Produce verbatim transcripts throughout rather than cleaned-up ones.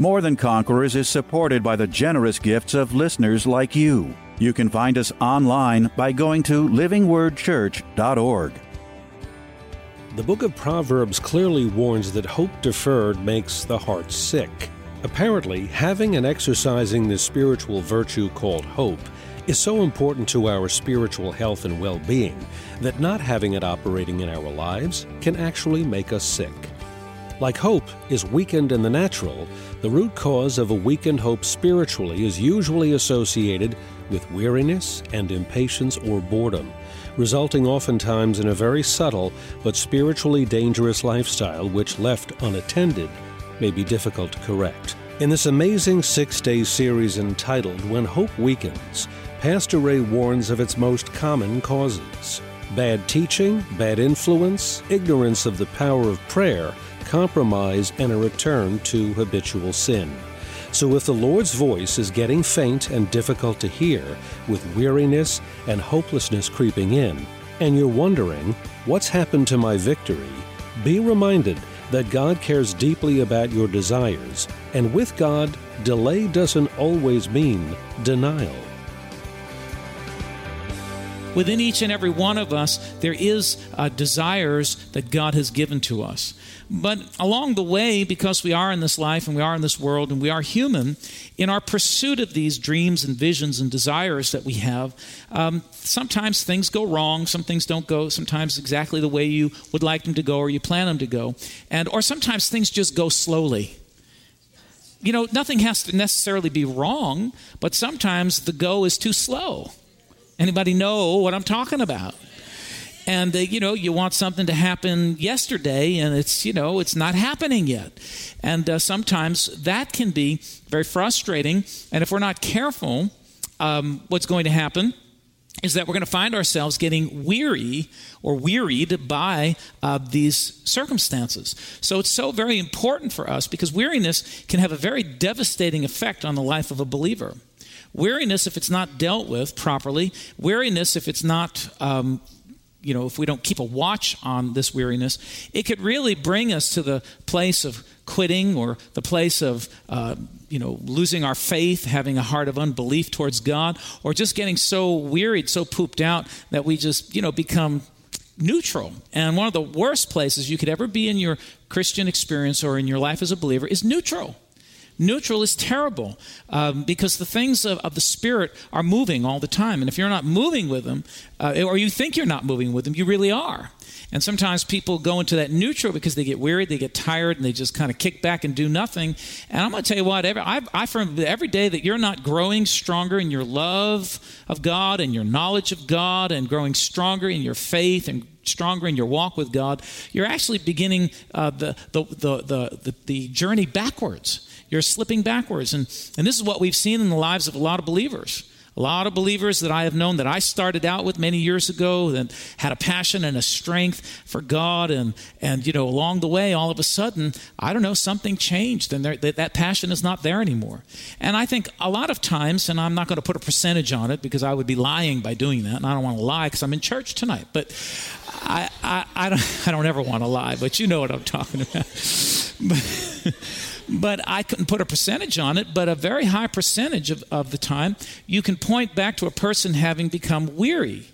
More Than Conquerors is supported by the generous gifts of listeners like you. You can find us online by going to living word church dot org. The book of Proverbs clearly warns that hope deferred makes the heart sick. Apparently, having and exercising this spiritual virtue called hope is so important to our spiritual health and well-being that not having it operating in our lives can actually make us sick. Like hope is weakened in the natural, the root cause of a weakened hope spiritually is usually associated with weariness and impatience or boredom, resulting oftentimes in a very subtle but spiritually dangerous lifestyle which, left unattended, may be difficult to correct. In this amazing six-day series entitled When Hope Weakens, Pastor Ray warns of its most common causes: bad teaching, bad influence, ignorance of the power of prayer, compromise, and a return to habitual sin. So if the Lord's voice is getting faint and difficult to hear, with weariness and hopelessness creeping in, and you're wondering, what's happened to my victory? Be reminded that God cares deeply about your desires, and with God, delay doesn't always mean denial. Within each and every one of us, there is uh, desires that God has given to us. But along the way, because we are in this life and we are in this world and we are human, in our pursuit of these dreams and visions and desires that we have, um, sometimes things go wrong, some things don't go, sometimes exactly the way you would like them to go or you plan them to go, and or sometimes things just go slowly. You know, nothing has to necessarily be wrong, but sometimes the go is too slow. Anybody know what I'm talking about? And, uh, you know, you want something to happen yesterday and it's, you know, it's not happening yet. And uh, sometimes that can be very frustrating. And if we're not careful, um, what's going to happen is that we're going to find ourselves getting weary or wearied by uh, these circumstances. So it's so very important for us, because weariness can have a very devastating effect on the life of a believer. Weariness, if it's not dealt with properly, weariness, if it's not, um, you know, if we don't keep a watch on this weariness, it could really bring us to the place of quitting or the place of, uh, you know, losing our faith, having a heart of unbelief towards God, or just getting so wearied, so pooped out that we just, you know, become neutral. And one of the worst places you could ever be in your Christian experience or in your life as a believer is neutral. Neutral is terrible um, because the things of, of the Spirit are moving all the time. And if you're not moving with them, uh, or you think you're not moving with them, you really are. And sometimes people go into that neutral because they get weary, they get tired, and they just kind of kick back and do nothing. And I'm going to tell you what, every, I, I firmly, every day that you're not growing stronger in your love of God and your knowledge of God and growing stronger in your faith and stronger in your walk with God, you're actually beginning uh, the, the, the, the, the journey backwards. You're slipping backwards. And, and this is what we've seen in the lives of a lot of believers. A lot of believers that I have known that I started out with many years ago and had a passion and a strength for God. And, and you know, along the way, all of a sudden, I don't know, something changed. And that, that passion is not there anymore. And I think a lot of times, and I'm not going to put a percentage on it because I would be lying by doing that. And I don't want to lie because I'm in church tonight. But I, I, I, don't, I don't ever want to lie, but you know what I'm talking about. But... But I couldn't put a percentage on it, but a very high percentage of, of the time, you can point back to a person having become weary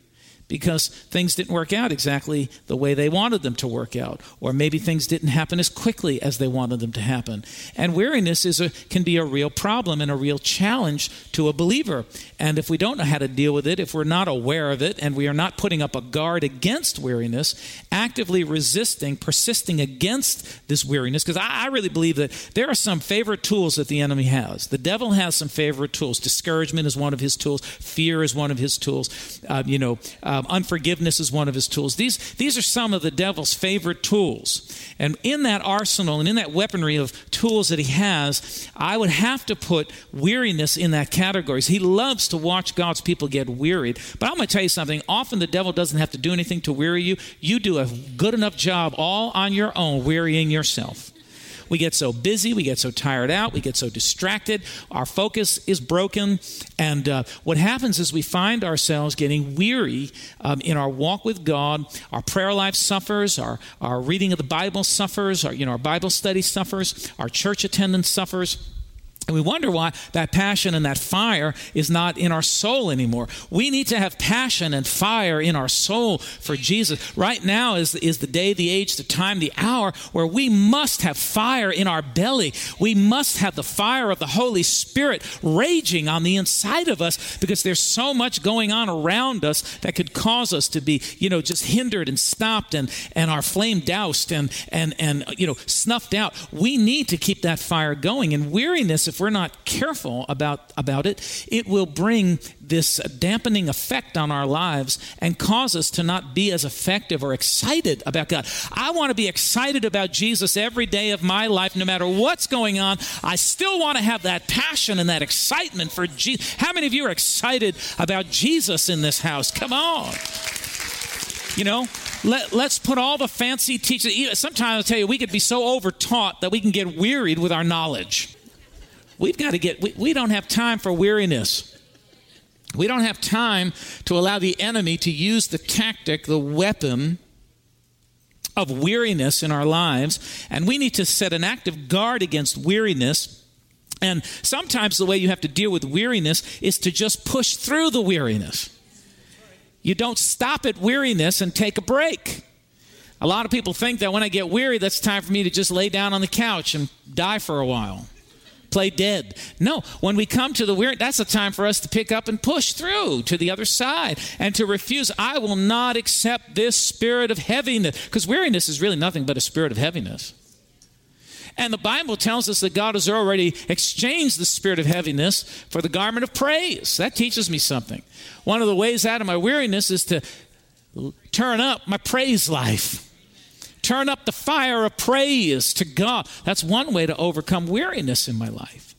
because things didn't work out exactly the way they wanted them to work out, or maybe things didn't happen as quickly as they wanted them to happen. And weariness is a, can be a real problem and a real challenge to a believer. And if we don't know how to deal with it, if we're not aware of it, and we are not putting up a guard against weariness, actively resisting, persisting against this weariness, because I, I really believe that there are some favorite tools that the enemy has. The devil has some favorite tools. Discouragement is one of his tools. Fear is one of his tools. Uh, you know, uh, Um, unforgiveness is one of his tools. These, these are some of the devil's favorite tools. And in that arsenal and in that weaponry of tools that he has, I would have to put weariness in that category. He loves to watch God's people get wearied. But I'm going to tell you something. Often the devil doesn't have to do anything to weary you. You do a good enough job all on your own wearying yourself. We get so busy, we get so tired out, we get so distracted, our focus is broken, and uh, what happens is we find ourselves getting weary um, in our walk with God. Our prayer life suffers, our, our reading of the Bible suffers, our, you know, our Bible study suffers, our church attendance suffers. And we wonder why that passion and that fire is not in our soul anymore. We need to have passion and fire in our soul for Jesus. Right now is, is the day, the age, the time, the hour where we must have fire in our belly. We must have the fire of the Holy Spirit raging on the inside of us, because there's so much going on around us that could cause us to be, you know, just hindered and stopped and, and our flame doused and, and, and, you know, snuffed out. We need to keep that fire going. And weariness, if we're not careful about, about it, it will bring this dampening effect on our lives and cause us to not be as effective or excited about God. I want to be excited about Jesus every day of my life, no matter what's going on. I still want to have that passion and that excitement for Jesus. How many of you are excited about Jesus in this house? Come on. You know, let, let's put all the fancy teaching. Sometimes I'll tell you, we could be so overtaught that we can get wearied with our knowledge. We've got to get, we, we don't have time for weariness. We don't have time to allow the enemy to use the tactic, the weapon of weariness in our lives. And we need to set an active guard against weariness. And sometimes the way you have to deal with weariness is to just push through the weariness. You don't stop at weariness and take a break. A lot of people think that when I get weary, that's time for me to just lay down on the couch and die for a while. Play dead. No, when we come to the weary, that's the time for us to pick up and push through to the other side and to refuse. I will not accept this spirit of heaviness, because weariness is really nothing but a spirit of heaviness. And the Bible tells us that God has already exchanged the spirit of heaviness for the garment of praise. That teaches me something. One of the ways out of my weariness is to turn up my praise life. Turn up the fire of praise to God. That's one way to overcome weariness in my life.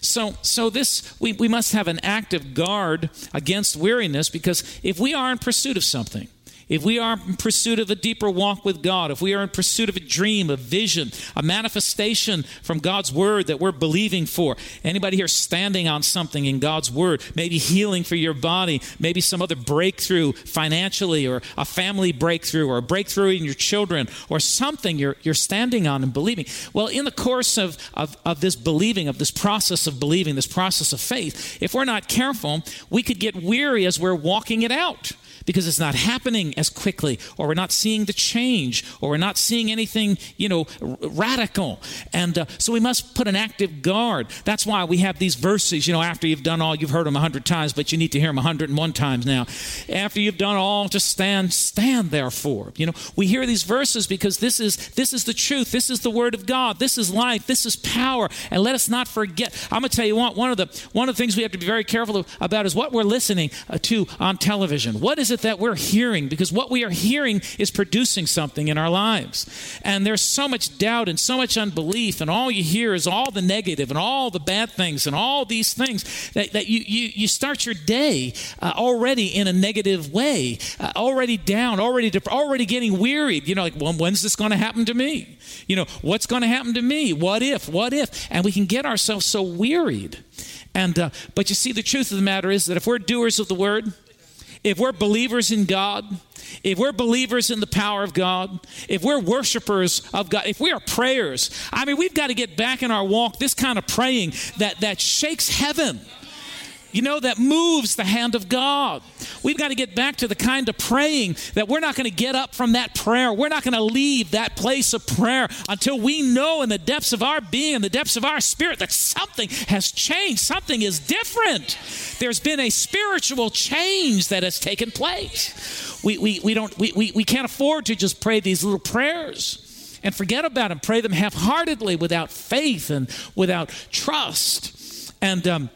So, so this we, we must have an active guard against weariness, because if we are in pursuit of something, if we are in pursuit of a deeper walk with God, if we are in pursuit of a dream, a vision, a manifestation from God's word that we're believing for, anybody here standing on something in God's word, maybe healing for your body, maybe some other breakthrough financially, or a family breakthrough, or a breakthrough in your children, or something you're you're standing on and believing. Well, in the course of, of, of this believing, of this process of believing, this process of faith, if we're not careful, we could get weary as we're walking it out, because it's not happening as quickly, or we're not seeing the change, or we're not seeing anything, you know, r- radical. And uh, so we must put an active guard. That's why we have these verses, you know, after you've done all, you've heard them a hundred times, but you need to hear them a hundred and one times now. After you've done all, just stand, stand therefore. You know, we hear these verses because this is, this is the truth. This is the word of God. This is life. This is power. And let us not forget. I'm going to tell you what, one of the, one of the things we have to be very careful about is what we're listening to on television. What is it that we're hearing? Because what we are hearing is producing something in our lives. And there's so much doubt and so much unbelief, and all you hear is all the negative and all the bad things and all these things that, that you, you, you start your day uh, already in a negative way, uh, already down, already dep- already getting wearied. You know, like, well, when's this going to happen to me? You know, what's going to happen to me? What if? What if? And we can get ourselves so wearied. And uh, but you see, the truth of the matter is that if we're doers of the word, if we're believers in God, if we're believers in the power of God, if we're worshipers of God, if we are prayers, I mean, we've got to get back in our walk, this kind of praying that, that shakes heaven. You know, that moves the hand of God. We've got to get back to the kind of praying that we're not going to get up from that prayer. We're not going to leave that place of prayer until we know in the depths of our being, in the depths of our spirit, that something has changed. Something is different. There's been a spiritual change that has taken place. We we we don't we we, we can't afford to just pray these little prayers and forget about them. Pray them half-heartedly, without faith and without trust. And um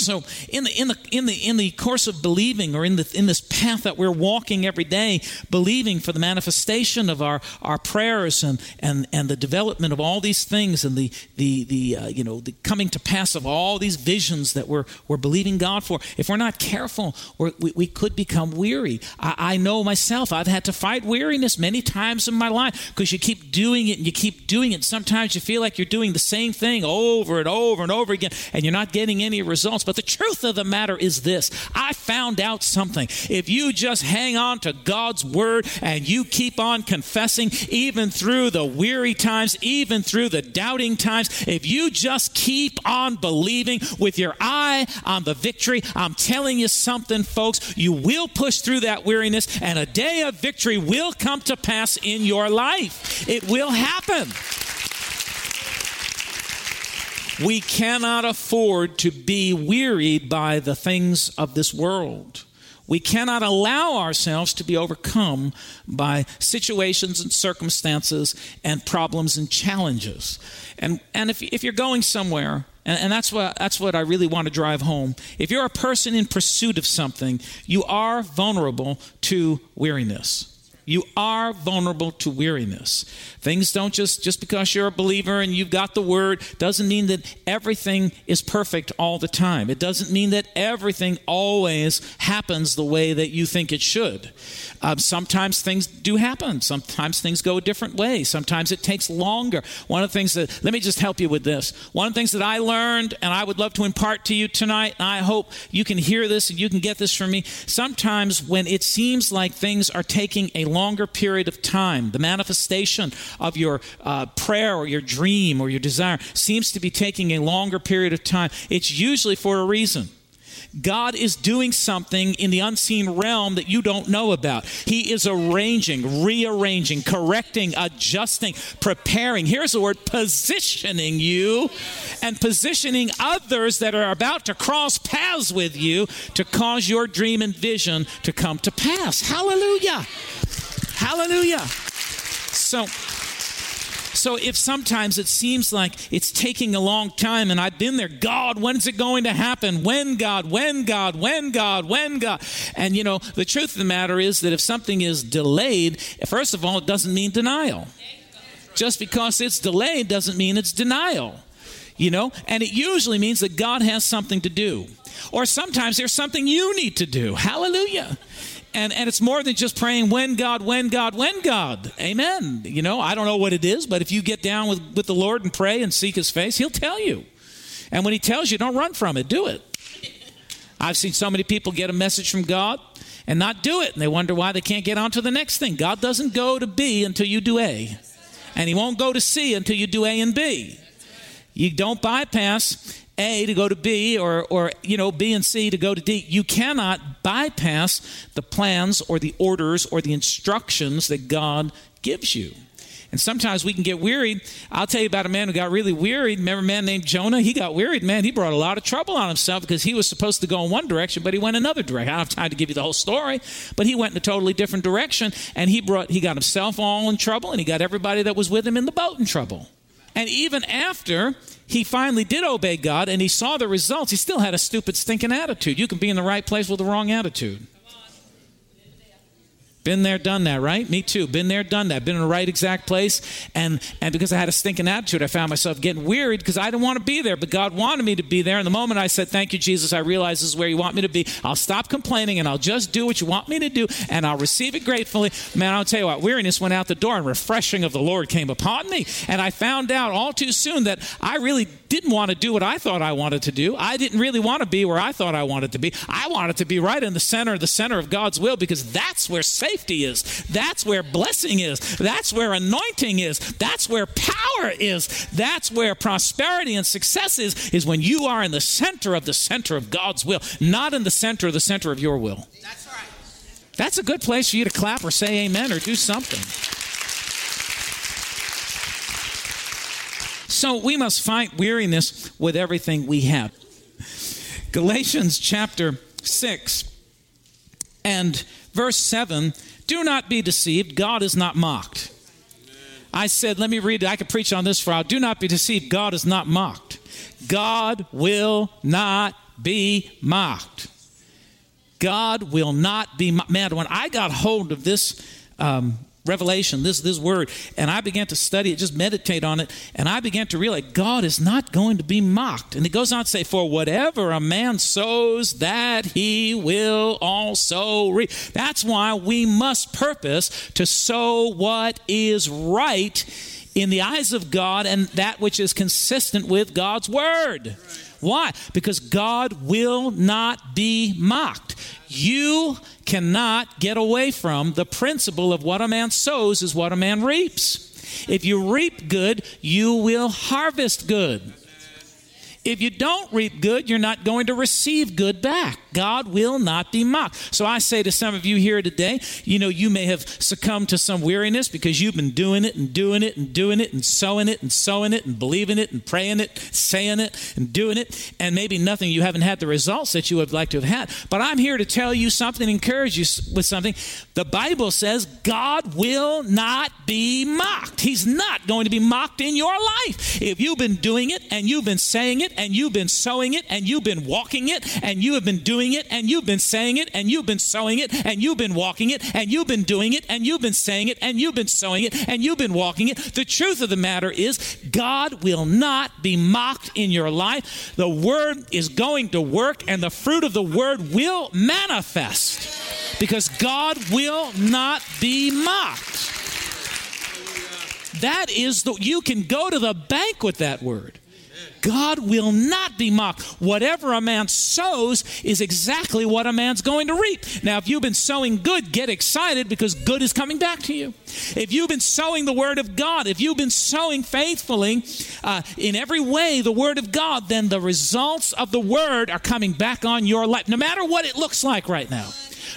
So in the in the in the in the course of believing, or in the in this path that we're walking every day, believing for the manifestation of our, our prayers and, and and the development of all these things, and the the the uh, you know the coming to pass of all these visions that we're we're believing God for. If we're not careful, we're, we we could become weary. I, I know myself. I've had to fight weariness many times in my life, because you keep doing it and you keep doing it. Sometimes you feel like you're doing the same thing over and over and over again, and you're not getting any results. But the truth of the matter is this. I found out something. If you just hang on to God's word and you keep on confessing, even through the weary times, even through the doubting times, if you just keep on believing with your eye on the victory, I'm telling you something, folks, you will push through that weariness, and a day of victory will come to pass in your life. It will happen. We cannot afford to be wearied by the things of this world. We cannot allow ourselves to be overcome by situations and circumstances and problems and challenges. And and if if you're going somewhere, and, and that's what that's what I really want to drive home, if you're a person in pursuit of something, you are vulnerable to weariness. You are vulnerable to weariness. Things don't just, just because you're a believer and you've got the word, doesn't mean that everything is perfect all the time. It doesn't mean that everything always happens the way that you think it should. Um, sometimes things do happen. Sometimes things go a different way. Sometimes it takes longer. One of the things that, let me just help you with this. One of the things that I learned, and I would love to impart to you tonight, and I hope you can hear this and you can get this from me. Sometimes when it seems like things are taking a long longer period of time, the manifestation of your uh, prayer or your dream or your desire seems to be taking a longer period of time, it's usually for a reason. God is doing something in the unseen realm that you don't know about. He is arranging, rearranging, correcting, adjusting, preparing. Here's the word, positioning you and positioning others that are about to cross paths with you to cause your dream and vision to come to pass. Hallelujah. Hallelujah. So... So if sometimes it seems like it's taking a long time, and I've been there, God, when's it going to happen? When, God? When, God? When, God? When, God? And, you know, the truth of the matter is that if something is delayed, first of all, it doesn't mean denial. Just because it's delayed doesn't mean it's denial, you know? And it usually means that God has something to do. Or sometimes there's something you need to do. Hallelujah. And and it's more than just praying, when God, when God, when God. Amen. You know, I don't know what it is, but if you get down with, with the Lord and pray and seek his face, he'll tell you. And when he tells you, don't run from it. Do it. I've seen so many people get a message from God and not do it. And they wonder why they can't get on to the next thing. God doesn't go to B until you do A. And he won't go to C until you do A and B. You don't bypass A to go to B, or, or, you know, B and C to go to D. You cannot bypass the plans or the orders or the instructions that God gives you. And sometimes we can get wearied. I'll tell you about a man who got really wearied. Remember a man named Jonah? He got wearied, man. He brought a lot of trouble on himself because he was supposed to go in one direction, but he went another direction. I don't have time to give you the whole story, but he went in a totally different direction, and he brought he got himself all in trouble, and he got everybody that was with him in the boat in trouble. And even after he finally did obey God and he saw the results, he still had a stupid, stinking attitude. You can be in the right place with the wrong attitude. Been there, done that, right? Me too. Been there, done that. Been in the right exact place. And and because I had a stinking attitude, I found myself getting wearied because I didn't want to be there. But God wanted me to be there. And the moment I said, thank you, Jesus, I realize this is where you want me to be. I'll stop complaining and I'll just do what you want me to do. And I'll receive it gratefully. Man, I'll tell you what, weariness went out the door and refreshing of the Lord came upon me. And I found out all too soon that I really didn't want to do what I thought I wanted to do. I didn't really want to be where I thought I wanted to be. I wanted to be right in the center, the center of God's will, because that's where Satan safety is. That's where blessing is. That's where anointing is. That's where power is. That's where prosperity and success is, is when you are in the center of the center of God's will, not in the center of the center of your will. That's right. That's a good place for you to clap or say amen or do something. So we must fight weariness with everything we have. Galatians chapter six and verse seven, do not be deceived. God is not mocked. Amen. I said, let me read it. I could preach on this for a while. Do not be deceived. God is not mocked. God will not be mocked. God will not be mocked. Man, when I got hold of this um, revelation, this, this word, and I began to study it, just meditate on it, and I began to realize God is not going to be mocked. And it goes on to say, for whatever a man sows, that he will also reap. That's why we must purpose to sow what is right in the eyes of God and that which is consistent with God's word. Why? Because God will not be mocked. You cannot get away from the principle of what a man sows is what a man reaps. If you reap good, you will harvest good. If you don't reap good, you're not going to receive good back. God will not be mocked. So I say to some of you here today, you know, you may have succumbed to some weariness because you've been doing it and doing it and doing it and sowing it and sowing it and believing it and praying it, saying it and doing it, and maybe nothing, you haven't had the results that you would like to have had. But I'm here to tell you something, encourage you with something. The Bible says God will not be mocked. He's not going to be mocked in your life. If you've been doing it and you've been saying it, and you've been sowing it, and you've been walking it, and you have been doing it, and you've been saying it, and you've been sowing it, and you've been walking it, and you've been doing it, and you've been saying it, and you've been sowing it, and you've been walking it. The truth of the matter is, God will not be mocked in your life. The word is going to work, and the fruit of the word will manifest, because God will not be mocked. That is, the, you can go to the bank with that word. God will not be mocked. Whatever a man sows is exactly what a man's going to reap. Now, if you've been sowing good, get excited because good is coming back to you. If you've been sowing the Word of God, if you've been sowing faithfully uh, in every way the Word of God, then the results of the Word are coming back on your life, no matter what it looks like right now.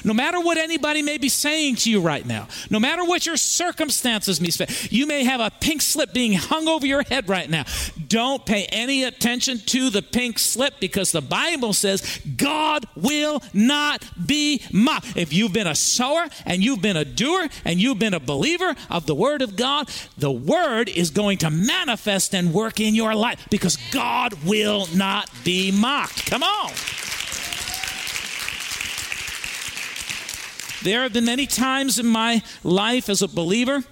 No matter what anybody may be saying to you right now, no matter what your circumstances may say, you may have a pink slip being hung over your head right now. Don't pay any attention to the pink slip because the Bible says God will not be mocked. If you've been a sower and you've been a doer and you've been a believer of the Word of God, the Word is going to manifest and work in your life because God will not be mocked. Come on. There have been many times in my life as a believer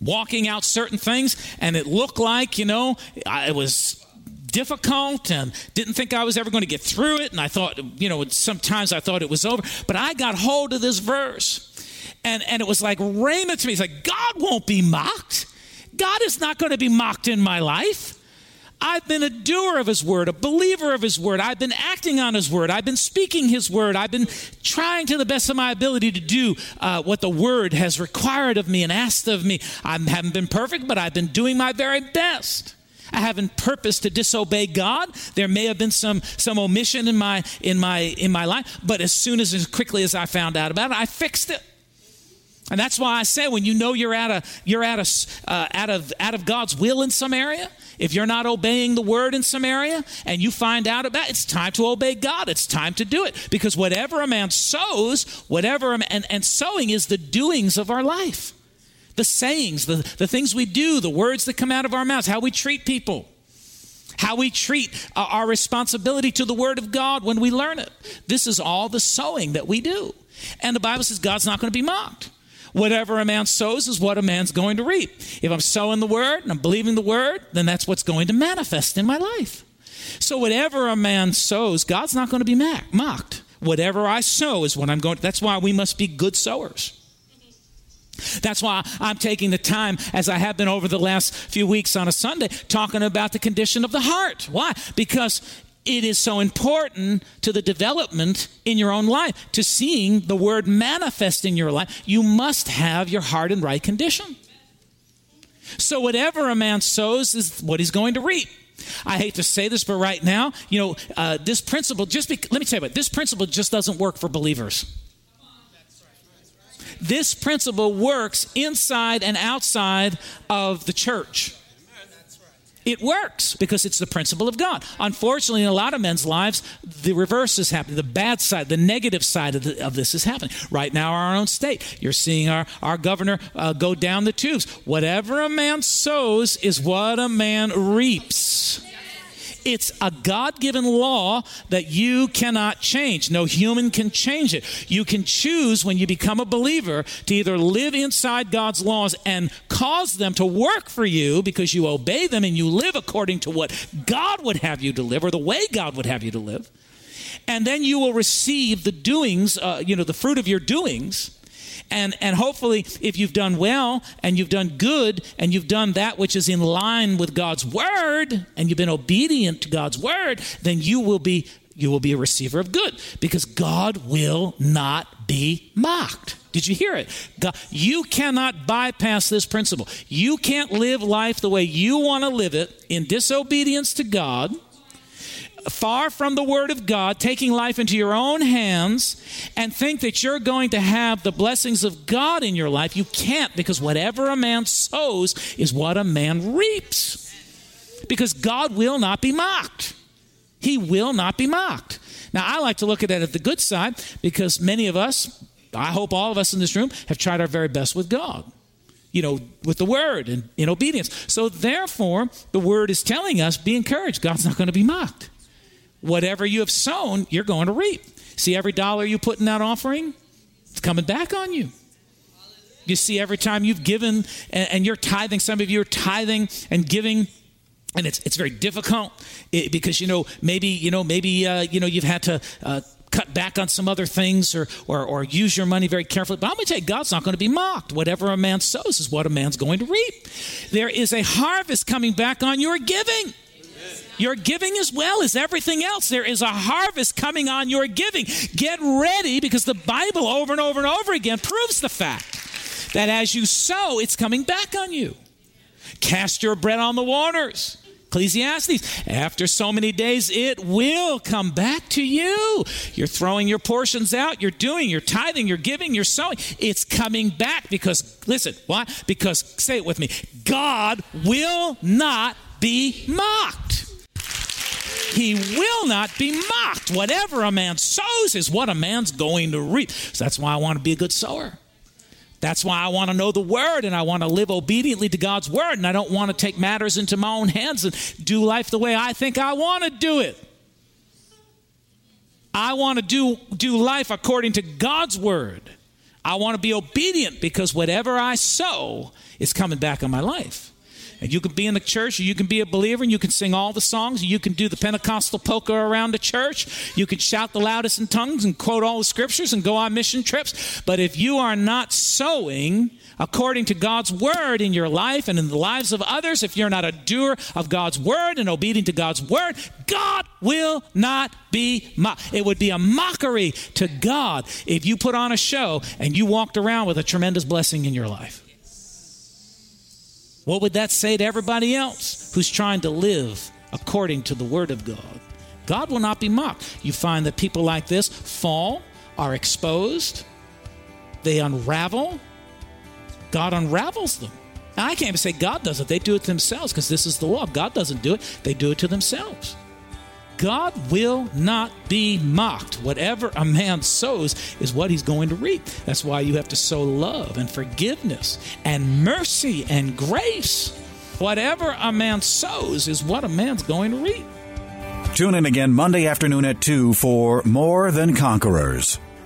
walking out certain things, and it looked like, you know, it was difficult and didn't think I was ever going to get through it. And I thought, you know, sometimes I thought it was over. But I got hold of this verse, and, and it was like rhema to me. It's like, God won't be mocked. God is not going to be mocked in my life. I've been a doer of His Word, a believer of His Word. I've been acting on His Word. I've been speaking His Word. I've been trying to the best of my ability to do uh, what the Word has required of me and asked of me. I haven't been perfect, but I've been doing my very best. I haven't purposed to disobey God. There may have been some some omission in my in my in my life, but as soon as, as quickly as I found out about it, I fixed it. And that's why I say, when you know you're out of you're out of uh, out of out of God's will in some area, if you're not obeying the Word in some area and you find out about it, it's time to obey God. It's time to do it. Because whatever a man sows, whatever a man, and, and sowing is the doings of our life. The sayings, the, the things we do, the words that come out of our mouths, how we treat people, how we treat uh, our responsibility to the Word of God when we learn it. This is all the sowing that we do. And the Bible says God's not going to be mocked. Whatever a man sows is what a man's going to reap. If I'm sowing the Word and I'm believing the Word, then that's what's going to manifest in my life. So whatever a man sows, God's not going to be mocked. Whatever I sow is what I'm going to. That's why we must be good sowers. That's why I'm taking the time, as I have been over the last few weeks on a Sunday, talking about the condition of the heart. Why? Because it is so important to the development in your own life, to seeing the Word manifest in your life. You must have your heart in right condition. So whatever a man sows is what he's going to reap. I hate to say this, but right now, you know, uh, this principle, just be, let me tell you what, this principle just doesn't work for believers. This principle works inside and outside of the church. It works because it's the principle of God. Unfortunately, in a lot of men's lives, the reverse is happening. The bad side, the negative side of, the, of this is happening. Right now, our own state, you're seeing our, our governor uh, go down the tubes. Whatever a man sows is what a man reaps. It's a God-given law that you cannot change. No human can change it. You can choose when you become a believer to either live inside God's laws and cause them to work for you because you obey them and you live according to what God would have you to live or the way God would have you to live. And then you will receive the doings, uh, you know, the fruit of your doings. And and hopefully if you've done well and you've done good and you've done that which is in line with God's word and you've been obedient to God's word, then you will be you will be a receiver of good because God will not be mocked. Did you hear it? God, you cannot bypass this principle. You can't live life the way you want to live it in disobedience to God, far from the word of God, taking life into your own hands and think that you're going to have the blessings of God in your life. You can't, because whatever a man sows is what a man reaps. Because God will not be mocked. He will not be mocked. Now, I like to look at it at the good side because many of us, I hope all of us in this room, have tried our very best with God, you know, with the word and in obedience. So therefore, the word is telling us, be encouraged. God's not going to be mocked. Whatever you have sown, you're going to reap. See, every dollar you put in that offering, it's coming back on you. You see, every time you've given and, and you're tithing, some of you are tithing and giving, and it's it's very difficult it, because, you know, maybe, you know, maybe, uh, you know, you've had to uh, cut back on some other things or, or, or use your money very carefully. But I'm going to tell you, God's not going to be mocked. Whatever a man sows is what a man's going to reap. There is a harvest coming back on your giving. Your giving as well as everything else. There is a harvest coming on your giving. Get ready, because the Bible over and over and over again proves the fact that as you sow, it's coming back on you. Cast your bread on the waters. Ecclesiastes, after so many days, it will come back to you. You're throwing your portions out. You're doing, you're tithing, you're giving, you're sowing. It's coming back because, listen, why? Because, say it with me, God will not be mocked. He will not be mocked. Whatever a man sows is what a man's going to reap. So that's why I want to be a good sower. That's why I want to know the word, and I want to live obediently to God's word, and I don't want to take matters into my own hands and do life the way I think I want to do it. I want to do, do life according to God's word. I want to be obedient because whatever I sow is coming back on my life. And you can be in the church, or you can be a believer, and you can sing all the songs, you can do the Pentecostal polka around the church, you can shout the loudest in tongues and quote all the scriptures and go on mission trips. But if you are not sowing according to God's word in your life and in the lives of others, if you're not a doer of God's word and obedient to God's word, God will not be mocked. It would be a mockery to God if you put on a show and you walked around with a tremendous blessing in your life. What would that say to everybody else who's trying to live according to the word of God? God will not be mocked. You find that people like this fall, are exposed, they unravel. God unravels them. Now, I can't even say God does it. They do it themselves because this is the law. God doesn't do it. They do it to themselves. God will not be mocked. Whatever a man sows is what he's going to reap. That's why you have to sow love and forgiveness and mercy and grace. Whatever a man sows is what a man's going to reap. Tune in again Monday afternoon at two for More Than Conquerors.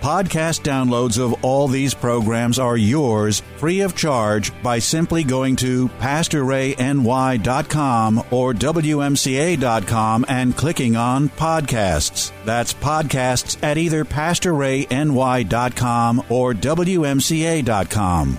podcast downloads of all these programs are yours free of charge by simply going to Pastor Ray N Y dot com or W M C A dot com and clicking on Podcasts. That's podcasts at either Pastor Ray N Y dot com or W M C A dot com.